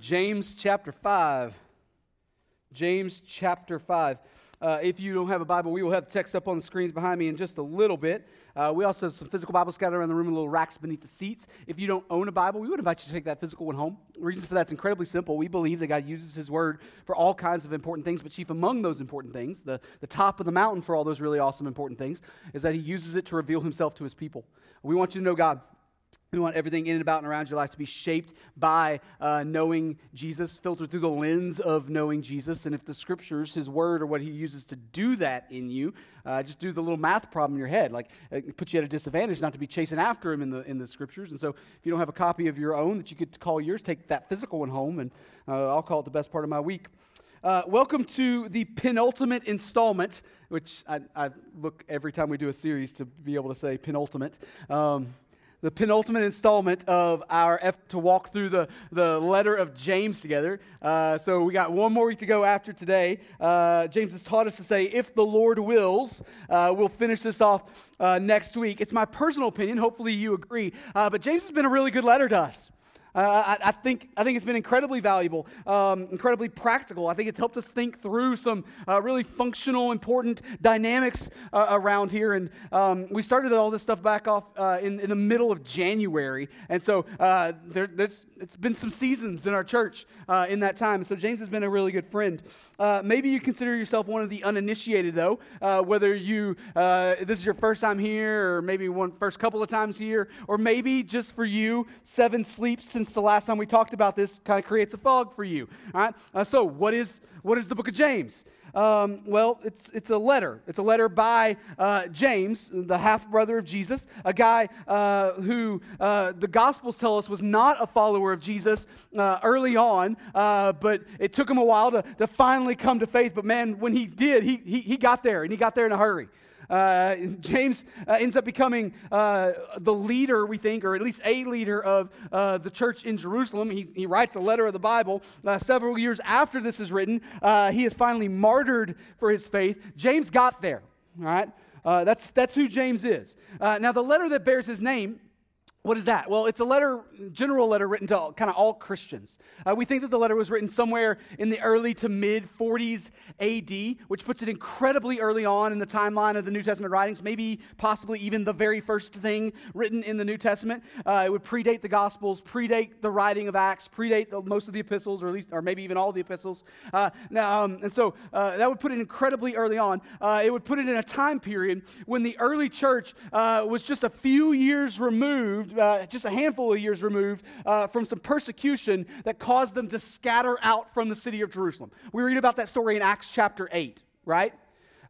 James chapter 5. If you don't have a Bible, we will have the text up on the screens behind me in just a little bit. We also have some physical Bibles scattered around the room in little racks beneath the seats. If you don't own a Bible, we would invite you to take that physical one home. The reason for that's incredibly simple. We believe that God uses His Word for all kinds of important things, but chief among those important things, the top of the mountain for all those really awesome important things, is that He uses it to reveal Himself to His people. We want you to know God. We want everything in and about and around your life to be shaped by knowing Jesus, filtered through the lens of knowing Jesus. And if the Scriptures, His Word, are what He uses to do that in you, just do the little math problem in your head. Like, it puts you at a disadvantage not to be chasing after Him in the Scriptures. And so if you don't have a copy of your own that you could call yours, take that physical one home, and I'll call it the best part of my week. Welcome to the penultimate installment, which I look every time we do a series to be able to say penultimate. The penultimate installment of our effort to walk through the letter of James together. So we got one more week to go after today. James has taught us to say, if the Lord wills, we'll finish this off next week. It's my personal opinion. Hopefully you agree. But James has been a really good letter to us. I think it's been incredibly valuable, incredibly practical. I think it's helped us think through some really functional, important dynamics around here. And we started all this stuff back off in the middle of January. And so it's been some seasons in our church in that time. So James has been a really good friend. Maybe you consider yourself one of the uninitiated, though, whether you this is your first time here, or maybe first couple of times here, or maybe just for you, 7 sleeps since the last time we talked about this kind of creates a fog for you. All right. So what is the book of James? Well, it's a letter. It's a letter by James, the half-brother of Jesus, a guy who the Gospels tell us was not a follower of Jesus early on, but it took him a while to finally come to faith. But man, when he did, he got there, and he got there in a hurry. James ends up becoming the leader, we think, or at least a leader of the church in Jerusalem. He writes a letter of the Bible. Several years after this is written, he is finally martyred for his faith. James got there, all right? That's who James is. Now, the letter that bears his name, what is that? Well, it's a letter, general letter written to all Christians. We think that the letter was written somewhere in the early to mid-40s A.D., which puts it incredibly early on in the timeline of the New Testament writings, maybe possibly even the very first thing written in the New Testament. It would predate the Gospels, predate the writing of Acts, predate most of the epistles, or at least, or maybe even all the epistles. Now, that would put it incredibly early on. It would put it in a time period when the early church was just a few years removed, just a handful of years removed from some persecution that caused them to scatter out from the city of Jerusalem. We read about that story in Acts chapter 8, right?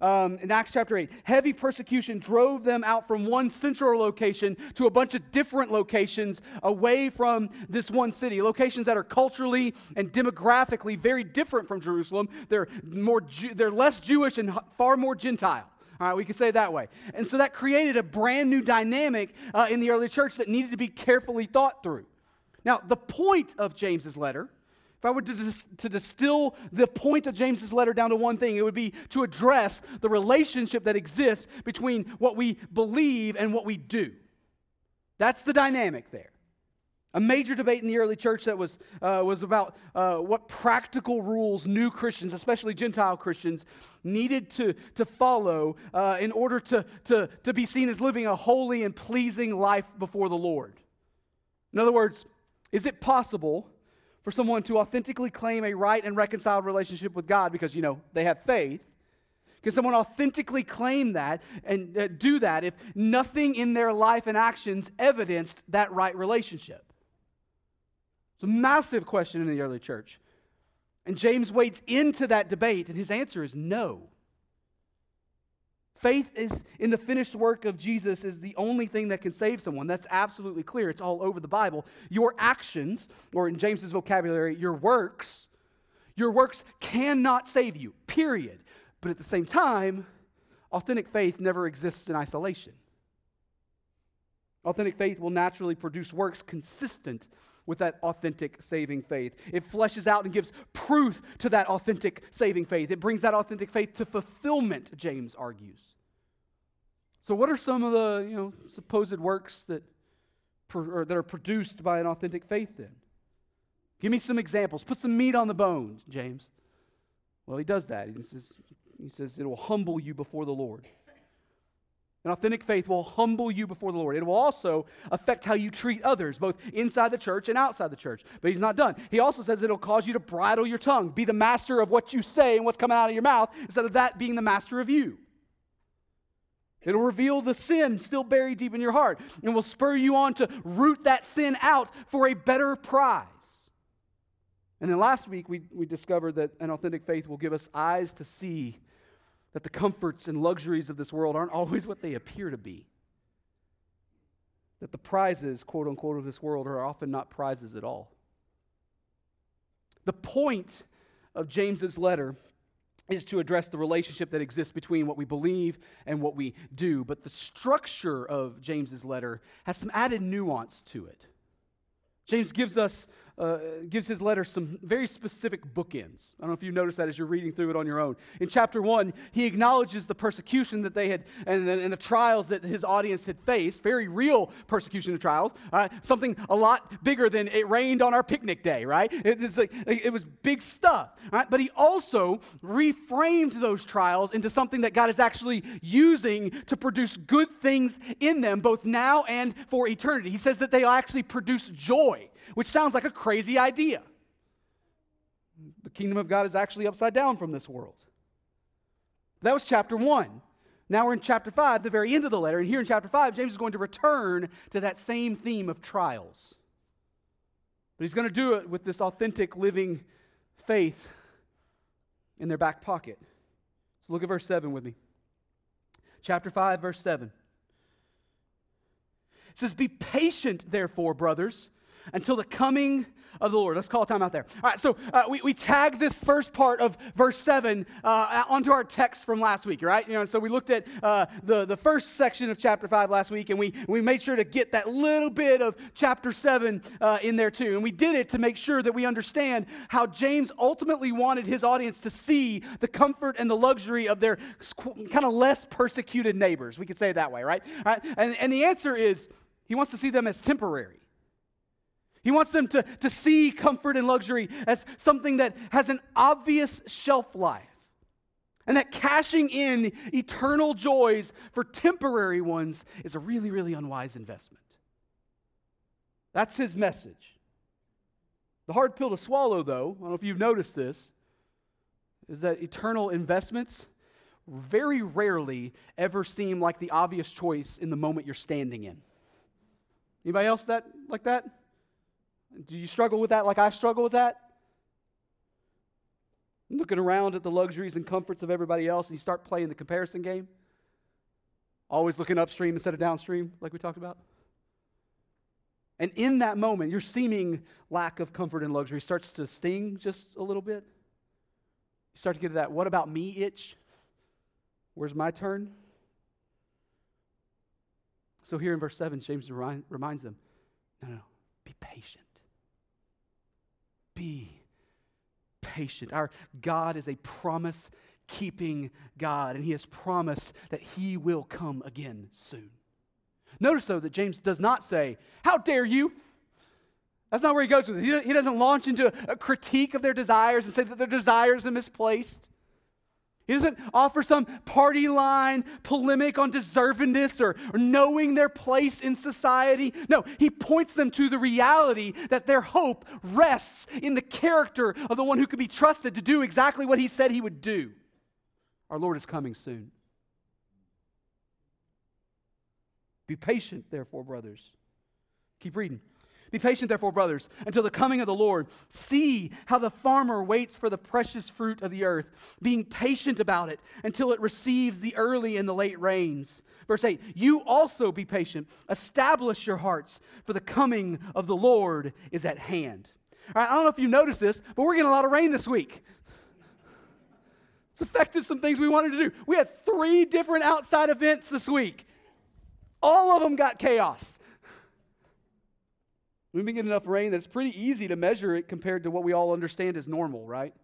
In Acts chapter 8, heavy persecution drove them out from one central location to a bunch of different locations away from this one city, locations that are culturally and demographically very different from Jerusalem. They're less Jewish and far more Gentile. All right, we could say it that way. And so that created a brand new dynamic in the early church that needed to be carefully thought through. Now, the point of James's letter, if I were to distill the point of James's letter down to one thing, it would be to address the relationship that exists between what we believe and what we do. That's the dynamic there. A major debate in the early church that was about what practical rules new Christians, especially Gentile Christians, needed to follow in order to be seen as living a holy and pleasing life before the Lord. In other words, is it possible for someone to authentically claim a right and reconciled relationship with God because, you know, they have faith? Can someone authentically claim that and do that if nothing in their life and actions evidenced that right relationship? It's a massive question in the early church. And James wades into that debate, and his answer is no. Faith is in the finished work of Jesus is the only thing that can save someone. That's absolutely clear. It's all over the Bible. Your actions, or in James's vocabulary, your works cannot save you, period. But at the same time, authentic faith never exists in isolation. Authentic faith will naturally produce works consistent with that authentic saving faith. It fleshes out and gives proof to that authentic saving faith. It brings that authentic faith to fulfillment, James argues. So what are some of the, you know, supposed works that are produced by an authentic faith then? Give me some examples. Put some meat on the bones, James. Well, he does that. He says it will humble you before the Lord. An authentic faith will humble you before the Lord. It will also affect how you treat others, both inside the church and outside the church. But he's not done. He also says it'll cause you to bridle your tongue, be the master of what you say and what's coming out of your mouth, instead of that being the master of you. It'll reveal the sin still buried deep in your heart, and will spur you on to root that sin out for a better prize. And then last week, we discovered that an authentic faith will give us eyes to see that the comforts and luxuries of this world aren't always what they appear to be. That the prizes, quote unquote, of this world are often not prizes at all. The point of James's letter is to address the relationship that exists between what we believe and what we do. But the structure of James's letter has some added nuance to it. James gives his letter some very specific bookends. I don't know if you noticed that as you're reading through it on your own. In chapter 1, he acknowledges the persecution that they had and the trials that his audience had faced, very real persecution and trials, something a lot bigger than it rained on our picnic day, right? It was big stuff, right? But he also reframed those trials into something that God is actually using to produce good things in them, both now and for eternity. He says that they actually produce joy, which sounds like a crazy idea. The kingdom of God is actually upside down from this world. That was chapter 1. Now we're in chapter 5, the very end of the letter. And here in chapter 5, James is going to return to that same theme of trials. But he's going to do it with this authentic living faith in their back pocket. So look at verse 7 with me. Chapter 5, verse 7. It says, "Be patient, therefore, brothers, until the coming of the Lord." Let's call a time out there. All right, so we tagged this first part of verse 7 onto our text from last week, right? You know, so we looked at the first section of chapter 5 last week, and we made sure to get that little bit of chapter 7 in there too. And we did it to make sure that we understand how James ultimately wanted his audience to see the comfort and the luxury of their kind of less persecuted neighbors. We could say it that way, right? All right? And the answer is he wants to see them as temporary. He wants them to see comfort and luxury as something that has an obvious shelf life, and that cashing in eternal joys for temporary ones is a really, really unwise investment. That's his message. The hard pill to swallow, though, I don't know if you've noticed this, is that eternal investments very rarely ever seem like the obvious choice in the moment you're standing in. Anybody else like that? Do you struggle with that like I struggle with that? Looking around at the luxuries and comforts of everybody else, and you start playing the comparison game. Always looking upstream instead of downstream, like we talked about. And in that moment, your seeming lack of comfort and luxury starts to sting just a little bit. You start to get to that "what about me" itch. Where's my turn? So here in verse 7, James reminds them, no, be patient. Be patient. Our God is a promise-keeping God, and He has promised that He will come again soon. Notice, though, that James does not say, "How dare you?" That's not where he goes with it. He doesn't launch into a critique of their desires and say that their desires are misplaced. He doesn't offer some party line polemic on deservingness or knowing their place in society. No, he points them to the reality that their hope rests in the character of the one who can be trusted to do exactly what he said he would do. Our Lord is coming soon. Be patient, therefore, brothers. Keep reading. "Be patient, therefore, brothers, until the coming of the Lord. See how the farmer waits for the precious fruit of the earth, being patient about it until it receives the early and the late rains." Verse 8, "You also be patient. Establish your hearts, for the coming of the Lord is at hand." All right, I don't know if you noticed this, but we're getting a lot of rain this week. It's affected some things we wanted to do. We had 3 different outside events this week. All of them got chaos. We've been getting enough rain that it's pretty easy to measure it compared to what we all understand is normal, right?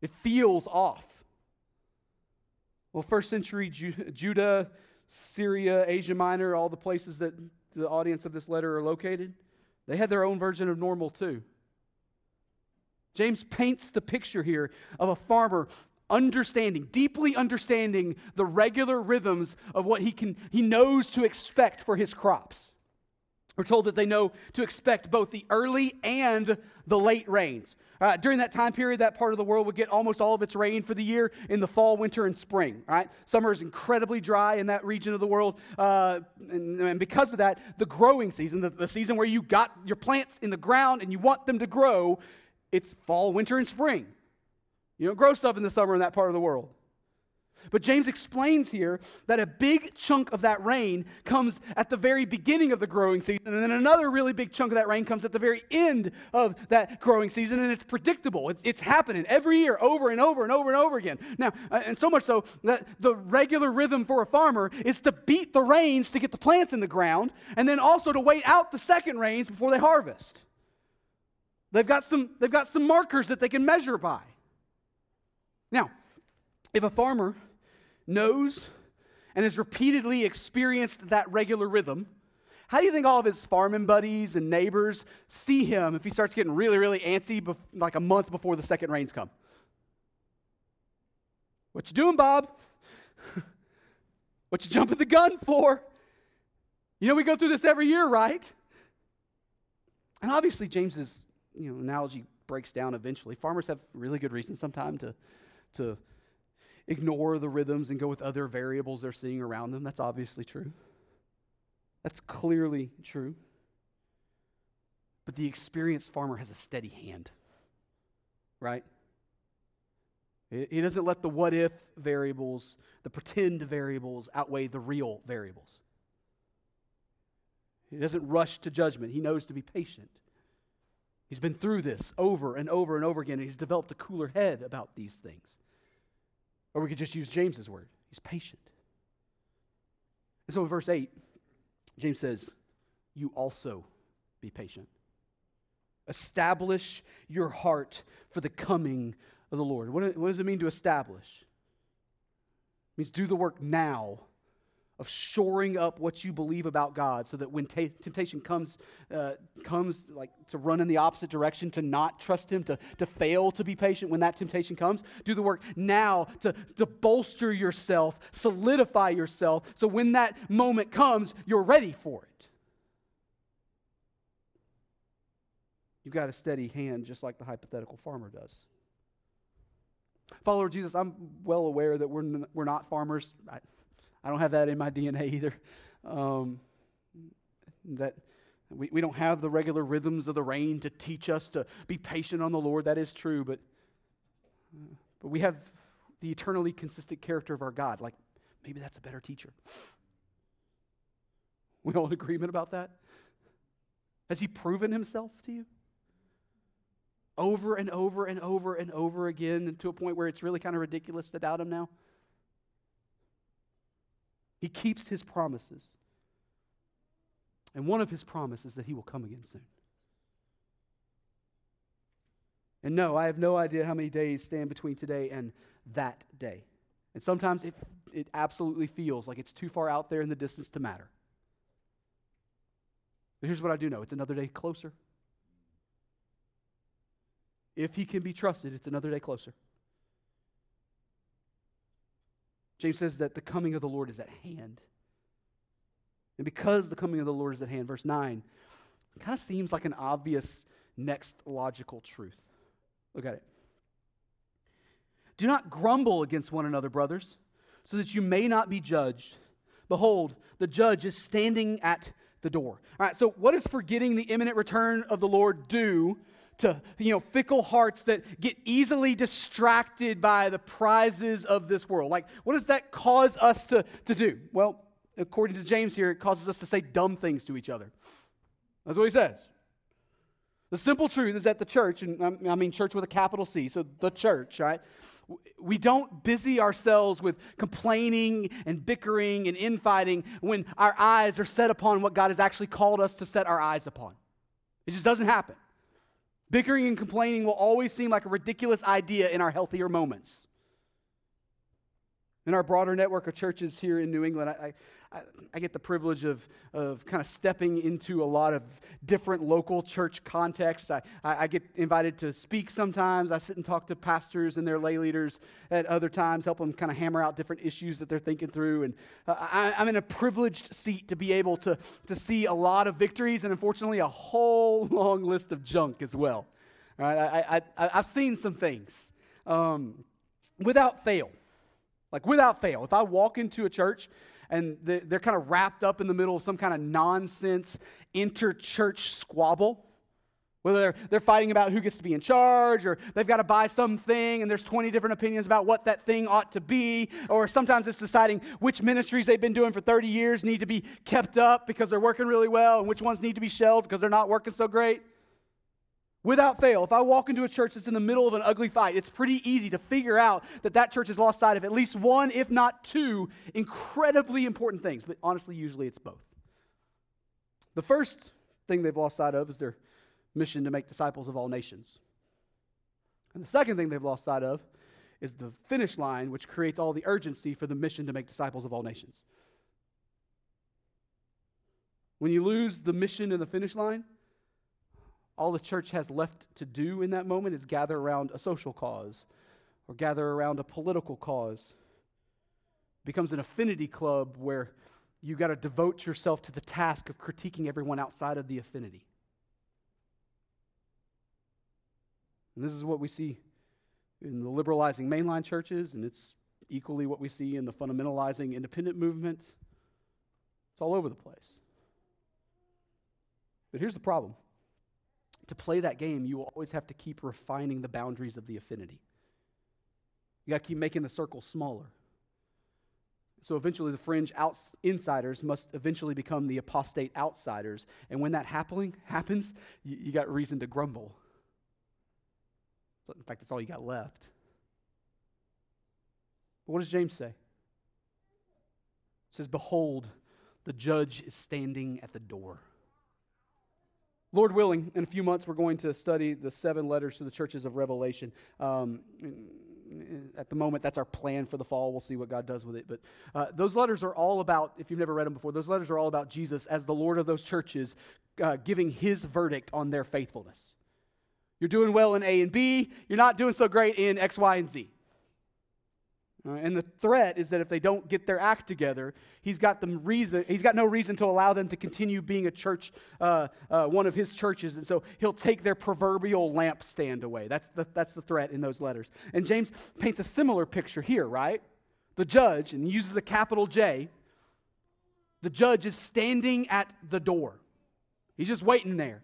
It feels off. Well, first century Judah, Syria, Asia Minor, all the places that the audience of this letter are located, they had their own version of normal too. James paints the picture here of a farmer deeply understanding the regular rhythms of what he knows to expect for his crops. We're told that they know to expect both the early and the late rains. During that time period, that part of the world would get almost all of its rain for the year in the fall, winter, and spring. Right? Summer is incredibly dry in that region of the world. And because of that, the growing season, the season where you got your plants in the ground and you want them to grow, it's fall, winter, and spring. You don't grow stuff in the summer in that part of the world. But James explains here that a big chunk of that rain comes at the very beginning of the growing season, and then another really big chunk of that rain comes at the very end of that growing season, and it's predictable. It's happening every year, over and over and over and over again. Now, and so much so that the regular rhythm for a farmer is to beat the rains to get the plants in the ground, and then also to wait out the second rains before they harvest. They've got some markers that they can measure by. Now, if a farmer knows and has repeatedly experienced that regular rhythm, how do you think all of his farming buddies and neighbors see him if he starts getting really, really antsy like a month before the second rains come? What you doing, Bob? What you jumping the gun for? You know we go through this every year, right? And obviously James's analogy breaks down eventually. Farmers have really good reason sometimes to ignore the rhythms and go with other variables they're seeing around them. That's obviously true. That's clearly true. But the experienced farmer has a steady hand, right? He doesn't let the what-if variables, the pretend variables, outweigh the real variables. He doesn't rush to judgment. He knows to be patient. He's been through this over and over and over again, and he's developed a cooler head about these things. Or we could just use James's word. He's patient. And so in verse 8, James says, "You also be patient. Establish your heart for the coming of the Lord." What does it mean to establish? It means do the work now of shoring up what you believe about God so that when temptation comes like to run in the opposite direction, to not trust him, to fail to be patient when that temptation comes, do the work now to bolster yourself, solidify yourself, so when that moment comes, you're ready for it. You've got a steady hand just like the hypothetical farmer does. Follower of Jesus, I'm well aware that we're not farmers. I don't have that in my DNA either. That we don't have the regular rhythms of the rain to teach us to be patient on the Lord. That is true, but we have the eternally consistent character of our God. Like, maybe that's a better teacher. We all in agreement about that? Has he proven himself to you? Over and over and over and over again, and to a point where it's really kind of ridiculous to doubt him now? He keeps his promises. And one of his promises is that he will come again soon. And no, I have no idea how many days stand between today and that day. And sometimes it absolutely feels like it's too far out there in the distance to matter. But here's what I do know. It's another day closer. If he can be trusted, it's another day closer. James says that the coming of the Lord is at hand. And because the coming of the Lord is at hand, verse 9, it kind of seems like an obvious next logical truth. Look at it. "Do not grumble against one another, brothers, so that you may not be judged. Behold, the judge is standing at the door." All right, so what does forgetting the imminent return of the Lord do to fickle hearts that get easily distracted by the prizes of this world? Like, what does that cause us to do? Well, according to James here, it causes us to say dumb things to each other. That's what he says. The simple truth is that the church, and I mean church with a capital C, so the church, right? We don't busy ourselves with complaining and bickering and infighting when our eyes are set upon what God has actually called us to set our eyes upon. It just doesn't happen. Bickering and complaining will always seem like a ridiculous idea in our healthier moments. In our broader network of churches here in New England, I get the privilege of kind of stepping into a lot of different local church contexts. I get invited to speak sometimes. I sit and talk to pastors and their lay leaders at other times, help them kind of hammer out different issues that they're thinking through. And I'm in a privileged seat to be able to see a lot of victories and, unfortunately, a whole long list of junk as well. All right, I've seen some things without fail. Like, without fail, if I walk into a church and they're kind of wrapped up in the middle of some kind of nonsense inter-church squabble, whether they're fighting about who gets to be in charge, or they've got to buy something and there's 20 different opinions about what that thing ought to be, or sometimes it's deciding which ministries they've been doing for 30 years need to be kept up because they're working really well and which ones need to be shelved because they're not working so great. Without fail, if I walk into a church that's in the middle of an ugly fight, it's pretty easy to figure out that church has lost sight of at least one, if not two, incredibly important things. But honestly, usually it's both. The first thing they've lost sight of is their mission to make disciples of all nations. And the second thing they've lost sight of is the finish line, which creates all the urgency for the mission to make disciples of all nations. When you lose the mission and the finish line, all the church has left to do in that moment is gather around a social cause or gather around a political cause. It becomes an affinity club where you got to devote yourself to the task of critiquing everyone outside of the affinity. And this is what we see in the liberalizing mainline churches, and it's equally what we see in the fundamentalizing independent movement. It's all over the place. But here's the problem. To play that game, you will always have to keep refining the boundaries of the affinity. You got to keep making the circle smaller. So eventually the fringe insiders must eventually become the apostate outsiders. And when that happens, you got reason to grumble. So in fact, that's all you got left. But what does James say? He says, "Behold, the judge is standing at the door." Lord willing, in a few months, we're going to study the 7 letters to the churches of Revelation. At the moment, that's our plan for the fall. We'll see what God does with it. But those letters are all about, if you've never read them before, those letters are all about Jesus as the Lord of those churches, giving his verdict on their faithfulness. You're doing well in A and B. You're not doing so great in X, Y, and Z. And the threat is that if they don't get their act together, he's got no reason to allow them to continue being a church, one of his churches. And so he'll take their proverbial lampstand away. That's the threat in those letters. And James paints a similar picture here, right? The judge, and he uses a capital J, the judge is standing at the door. He's just waiting there.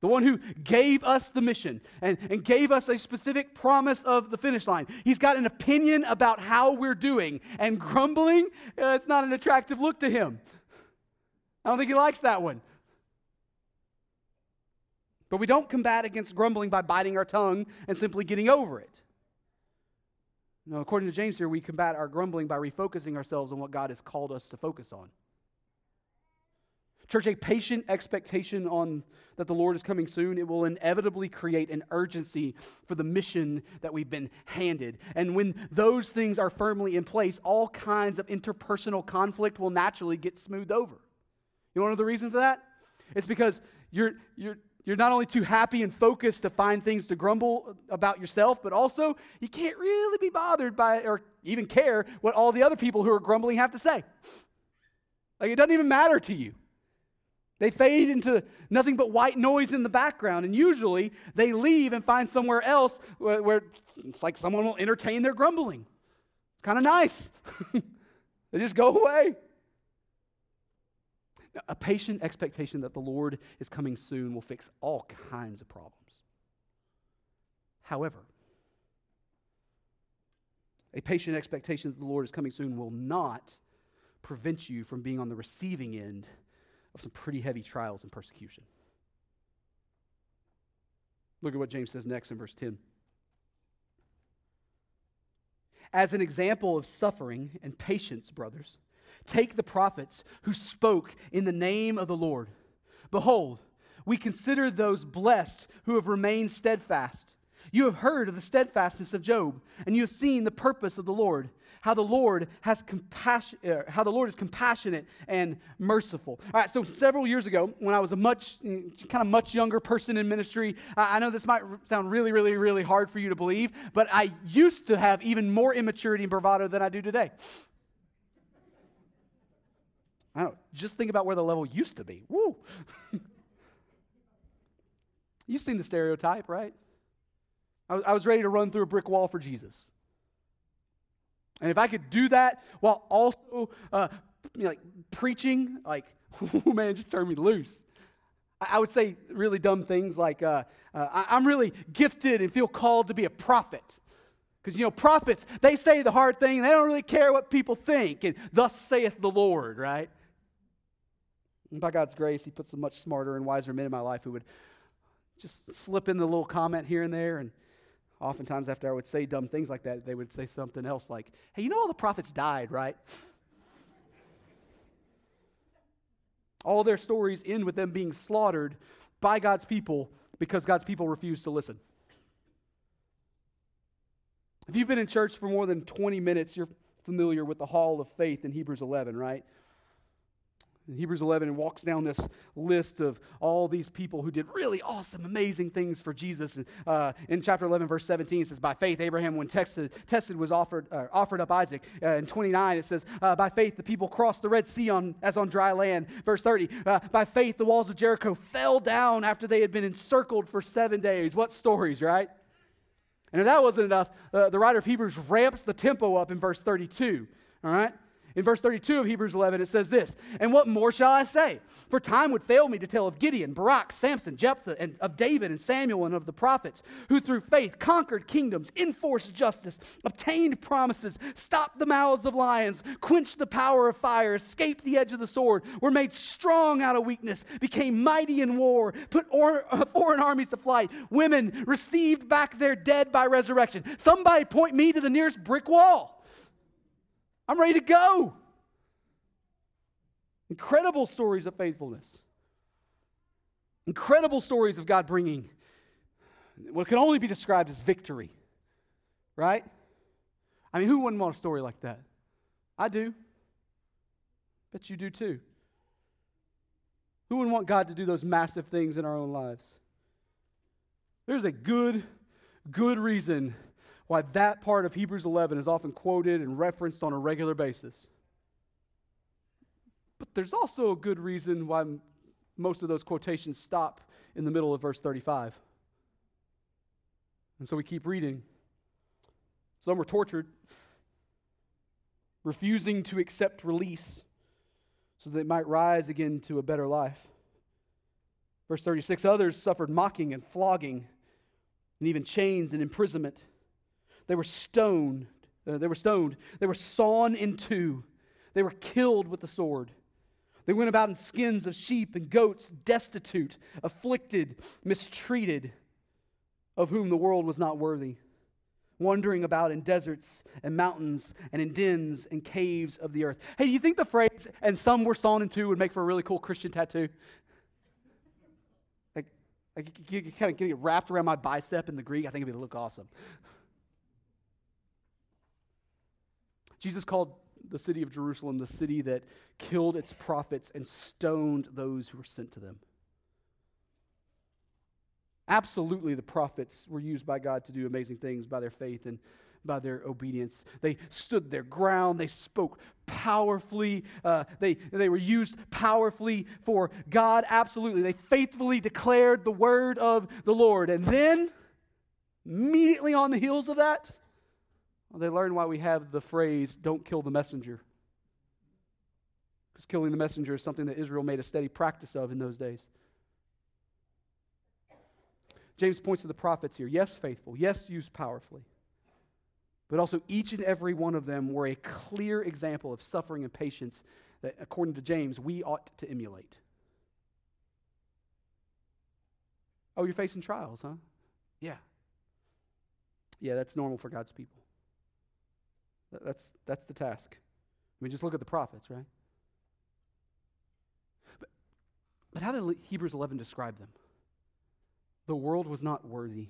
The one who gave us the mission and gave us a specific promise of the finish line. He's got an opinion about how we're doing. And grumbling, it's not an attractive look to him. I don't think he likes that one. But we don't combat against grumbling by biting our tongue and simply getting over it. No, according to James here, we combat our grumbling by refocusing ourselves on what God has called us to focus on. Church, a patient expectation that the Lord is coming soon, it will inevitably create an urgency for the mission that we've been handed. And when those things are firmly in place, all kinds of interpersonal conflict will naturally get smoothed over. You want to know the reason for that? It's because you're not only too happy and focused to find things to grumble about yourself, but also you can't really be bothered by or even care what all the other people who are grumbling have to say. Like, it doesn't even matter to you. They fade into nothing but white noise in the background, and usually they leave and find somewhere else where it's like someone will entertain their grumbling. It's kind of nice. They just go away. Now, a patient expectation that the Lord is coming soon will fix all kinds of problems. However, a patient expectation that the Lord is coming soon will not prevent you from being on the receiving end of some pretty heavy trials and persecution. Look at what James says next in verse 10. As an example of suffering and patience, brothers, take the prophets who spoke in the name of the Lord. Behold, we consider those blessed who have remained steadfast. You have heard of the steadfastness of Job, and you have seen the purpose of the Lord, how the Lord has compassion, how the Lord is compassionate and merciful. All right, so several years ago, when I was a much younger person in ministry, I know this might sound really hard for you to believe, but I used to have even more immaturity and bravado than I do today. I don't just think about where the level used to be. Woo! You've seen the stereotype, right? I was ready to run through a brick wall for Jesus. And if I could do that while also preaching, just turn me loose. I would say really dumb things like, I'm really gifted and feel called to be a prophet. Because, prophets, they say the hard thing, and they don't really care what people think. And thus saith the Lord, right? And by God's grace, He put some much smarter and wiser men in my life who would just slip in the little comment here and there, and oftentimes after I would say dumb things like that, they would say something else like, hey, all the prophets died, right? All their stories end with them being slaughtered by God's people because God's people refused to listen. If you've been in church for more than 20 minutes, you're familiar with the hall of faith in Hebrews 11, right? In Hebrews 11, it walks down this list of all these people who did really awesome, amazing things for Jesus. In chapter 11, verse 17, it says, by faith, Abraham, when tested was offered up Isaac. In 29, it says, by faith, the people crossed the Red Sea as on dry land. Verse 30, by faith, the walls of Jericho fell down after they had been encircled for 7 days. What stories, right? And if that wasn't enough, the writer of Hebrews ramps the tempo up in verse 32, all right? In verse 32 of Hebrews 11, it says this, and what more shall I say? For time would fail me to tell of Gideon, Barak, Samson, Jephthah, and of David and Samuel and of the prophets, who through faith conquered kingdoms, enforced justice, obtained promises, stopped the mouths of lions, quenched the power of fire, escaped the edge of the sword, were made strong out of weakness, became mighty in war, put foreign armies to flight, women received back their dead by resurrection. Somebody point me to the nearest brick wall. I'm ready to go. Incredible stories of faithfulness. Incredible stories of God bringing what can only be described as victory, right? I mean, who wouldn't want a story like that? I do. Bet you do too. Who wouldn't want God to do those massive things in our own lives? There's a good reason why that part of Hebrews 11 is often quoted and referenced on a regular basis. But there's also a good reason why most of those quotations stop in the middle of verse 35. And so we keep reading. Some were tortured, refusing to accept release so that they might rise again to a better life. Verse 36, others suffered mocking and flogging and even chains and imprisonment. They were stoned. They were sawn in two. They were killed with the sword. They went about in skins of sheep and goats, destitute, afflicted, mistreated, of whom the world was not worthy, wandering about in deserts and mountains and in dens and caves of the earth. Hey, do you think the phrase, and some were sawn in two, would make for a really cool Christian tattoo? Like kind of getting it wrapped around my bicep in the Greek, I think it would look awesome. Jesus called the city of Jerusalem the city that killed its prophets and stoned those who were sent to them. Absolutely, the prophets were used by God to do amazing things by their faith and by their obedience. They stood their ground. They spoke powerfully. They were used powerfully for God. Absolutely. They faithfully declared the word of the Lord. And then, immediately on the heels of that, they learn why we have the phrase, don't kill the messenger. Because killing the messenger is something that Israel made a steady practice of in those days. James points to the prophets here. Yes, faithful. Yes, used powerfully. But also each and every one of them were a clear example of suffering and patience that, according to James, we ought to emulate. Oh, you're facing trials, huh? Yeah. Yeah, that's normal for God's people. That's the task. I mean, just look at the prophets, right? But how did Hebrews 11 describe them? The world was not worthy.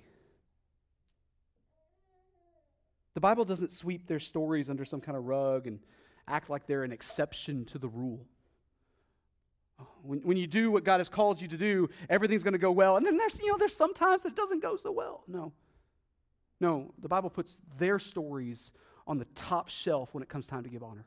The Bible doesn't sweep their stories under some kind of rug and act like they're an exception to the rule. When you do what God has called you to do, everything's going to go well. And then there's sometimes that it doesn't go so well. No, the Bible puts their stories on the top shelf when it comes time to give honor.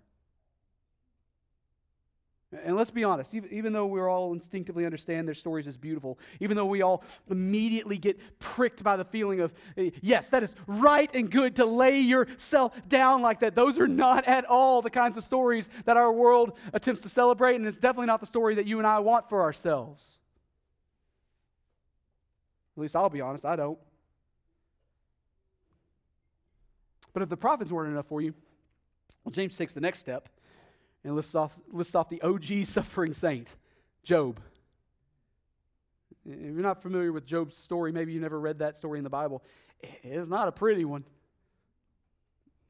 And let's be honest, even though we all instinctively understand their stories as beautiful, even though we all immediately get pricked by the feeling of, yes, that is right and good to lay yourself down like that, those are not at all the kinds of stories that our world attempts to celebrate, and it's definitely not the story that you and I want for ourselves. At least I'll be honest, I don't. But if the prophets weren't enough for you, well, James takes the next step and lists off the OG suffering saint, Job. If you're not familiar with Job's story, maybe you never read that story in the Bible, it's not a pretty one.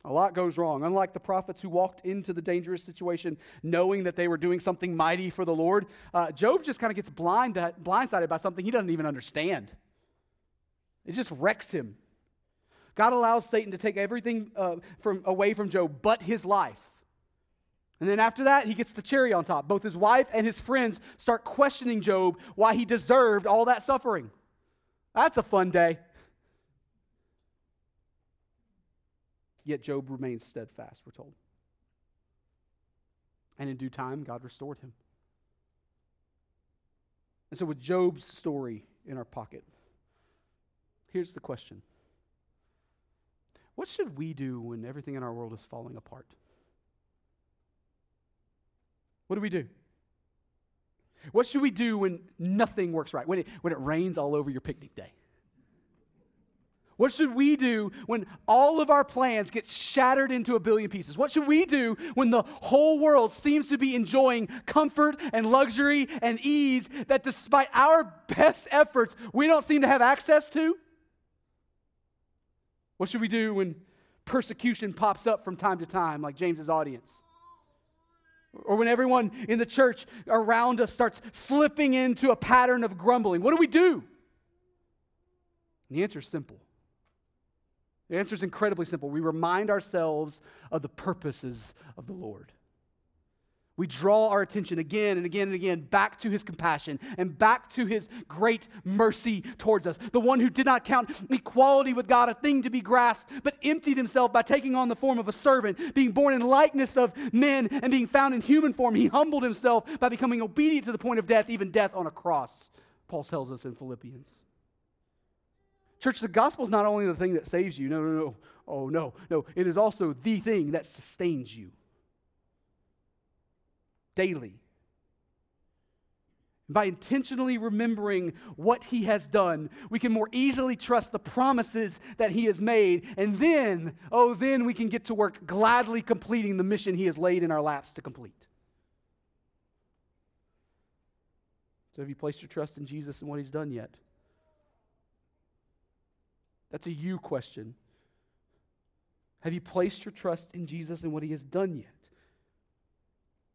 A lot goes wrong. Unlike the prophets who walked into the dangerous situation knowing that they were doing something mighty for the Lord, Job just kind of gets blindsided by something he doesn't even understand. It just wrecks him. God allows Satan to take everything away from Job but his life. And then after that, he gets the cherry on top. Both his wife and his friends start questioning Job why he deserved all that suffering. That's a fun day. Yet Job remains steadfast, we're told. And in due time, God restored him. And so with Job's story in our pocket, here's the question. What should we do when everything in our world is falling apart? What do we do? What should we do when nothing works right, when it rains all over your picnic day? What should we do when all of our plans get shattered into a billion pieces? What should we do when the whole world seems to be enjoying comfort and luxury and ease that despite our best efforts, we don't seem to have access to? What should we do when persecution pops up from time to time, like James's audience? Or when everyone in the church around us starts slipping into a pattern of grumbling? What do we do? And the answer is simple. The answer is incredibly simple. We remind ourselves of the purposes of the Lord. We draw our attention again and again and again back to his compassion and back to his great mercy towards us. The one who did not count equality with God a thing to be grasped, but emptied himself by taking on the form of a servant, being born in likeness of men and being found in human form. He humbled himself by becoming obedient to the point of death, even death on a cross, Paul tells us in Philippians. Church, the gospel is not only the thing that saves you. No. Oh, no. It is also the thing that sustains you. Daily. By intentionally remembering what he has done, we can more easily trust the promises that he has made, and then we can get to work gladly completing the mission he has laid in our laps to complete. So have you placed your trust in Jesus and what he's done yet? That's a you question. Have you placed your trust in Jesus and what he has done yet?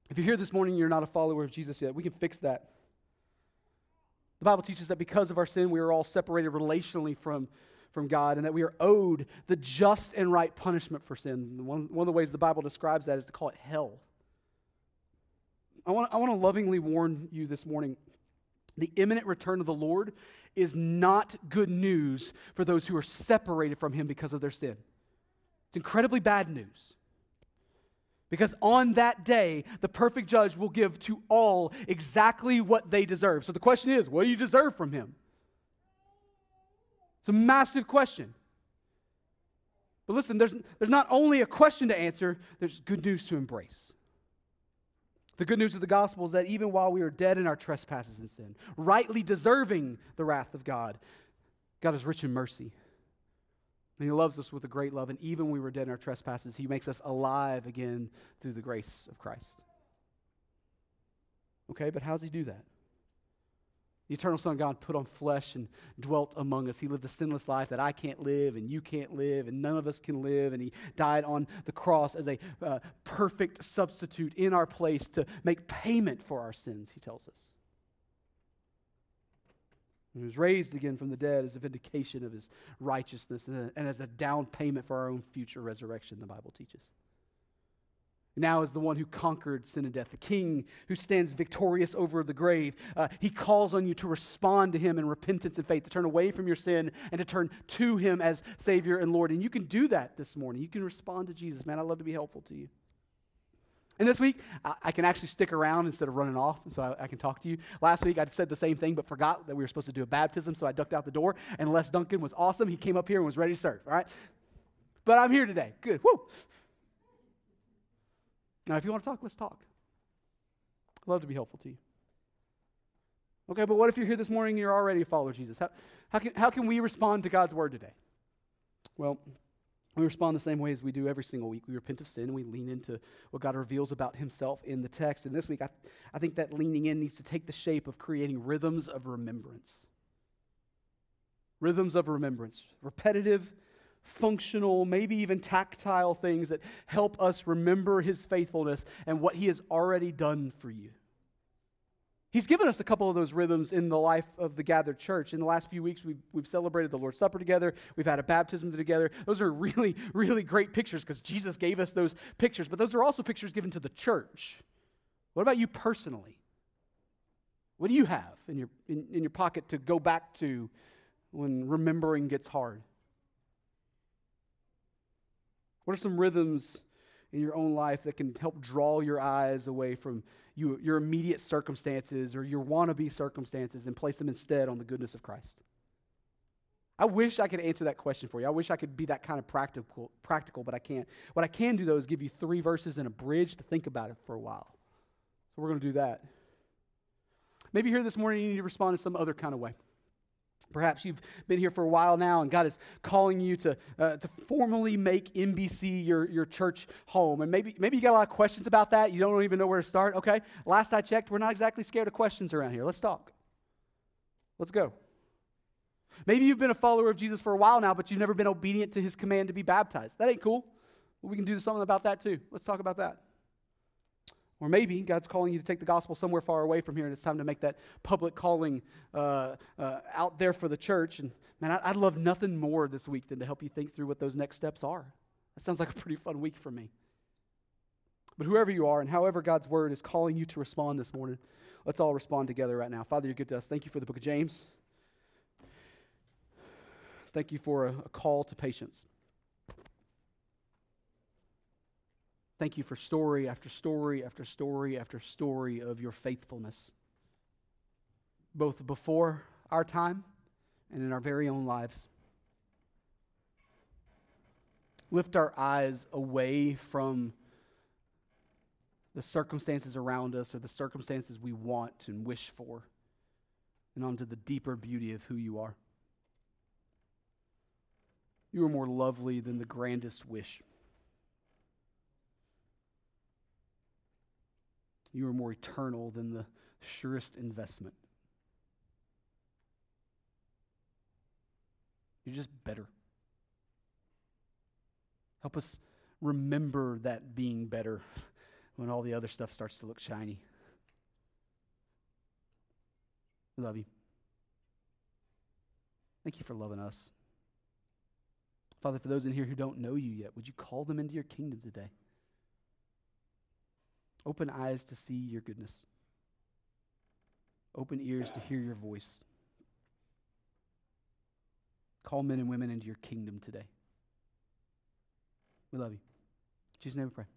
If you're here this morning and you're not a follower of Jesus yet, we can fix that. The Bible teaches that because of our sin, we are all separated relationally from God, and that we are owed the just and right punishment for sin. One of the ways the Bible describes that is to call it hell. I want to lovingly warn you this morning, the imminent return of the Lord is not good news for those who are separated from him because of their sin. It's incredibly bad news. Because on that day, the perfect judge will give to all exactly what they deserve. So the question is, what do you deserve from him? It's a massive question. But listen, there's not only a question to answer, there's good news to embrace. The good news of the gospel is that even while we are dead in our trespasses and sin, rightly deserving the wrath of God, God is rich in mercy. And he loves us with a great love, and even when we were dead in our trespasses, he makes us alive again through the grace of Christ. Okay, but how does he do that? The eternal Son of God put on flesh and dwelt among us. He lived a sinless life that I can't live, and you can't live, and none of us can live, and he died on the cross as a perfect substitute in our place to make payment for our sins, he tells us. He was raised again from the dead as a vindication of his righteousness and as a down payment for our own future resurrection, the Bible teaches. Now, as the one who conquered sin and death, the king who stands victorious over the grave, he calls on you to respond to him in repentance and faith, to turn away from your sin and to turn to him as Savior and Lord. And you can do that this morning. You can respond to Jesus. Man, I'd love to be helpful to you. And this week, I can actually stick around instead of running off, so I can talk to you. Last week, I said the same thing, but forgot that we were supposed to do a baptism, so I ducked out the door, and Les Duncan was awesome. He came up here and was ready to serve, all right? But I'm here today. Good. Woo! Now, if you want to talk, let's talk. I'd love to be helpful to you. Okay, but what if you're here this morning and you're already a follower of Jesus? How can we respond to God's word today? Well, we respond the same way as we do every single week. We repent of sin and we lean into what God reveals about himself in the text. And this week, I think that leaning in needs to take the shape of creating rhythms of remembrance. Rhythms of remembrance. Repetitive, functional, maybe even tactile things that help us remember his faithfulness and what he has already done for you. He's given us a couple of those rhythms in the life of the gathered church. In the last few weeks, we've celebrated the Lord's Supper together. We've had a baptism together. Those are really, really great pictures because Jesus gave us those pictures. But those are also pictures given to the church. What about you personally? What do you have in your pocket to go back to when remembering gets hard? What are some rhythms in your own life that can help draw your eyes away from your immediate circumstances or your wannabe circumstances and place them instead on the goodness of Christ? I wish I could answer that question for you. I wish I could be that kind of practical, but I can't. What I can do, though, is give you 3 verses and a bridge to think about it for a while. So we're going to do that. Maybe here this morning you need to respond in some other kind of way. Perhaps you've been here for a while now, and God is calling you to formally make NBC your church home. And maybe you got a lot of questions about that. You don't even know where to start. Okay, last I checked, we're not exactly scared of questions around here. Let's talk. Let's go. Maybe you've been a follower of Jesus for a while now, but you've never been obedient to his command to be baptized. That ain't cool. Well, we can do something about that too. Let's talk about that. Or maybe God's calling you to take the gospel somewhere far away from here, and it's time to make that public calling out there for the church. And man, I'd love nothing more this week than to help you think through what those next steps are. That sounds like a pretty fun week for me. But whoever you are and however God's word is calling you to respond this morning, let's all respond together right now. Father, you're good to us. Thank you for the book of James. Thank you for a call to patience. Thank you for story after story after story after story of your faithfulness, both before our time and in our very own lives. Lift our eyes away from the circumstances around us or the circumstances we want and wish for, and onto the deeper beauty of who you are. You are more lovely than the grandest wish. You are more eternal than the surest investment. You're just better. Help us remember that being better when all the other stuff starts to look shiny. We love you. Thank you for loving us. Father, for those in here who don't know you yet, would you call them into your kingdom today? Open eyes to see your goodness. Open ears to hear your voice. Call men and women into your kingdom today. We love you. In Jesus' name we pray.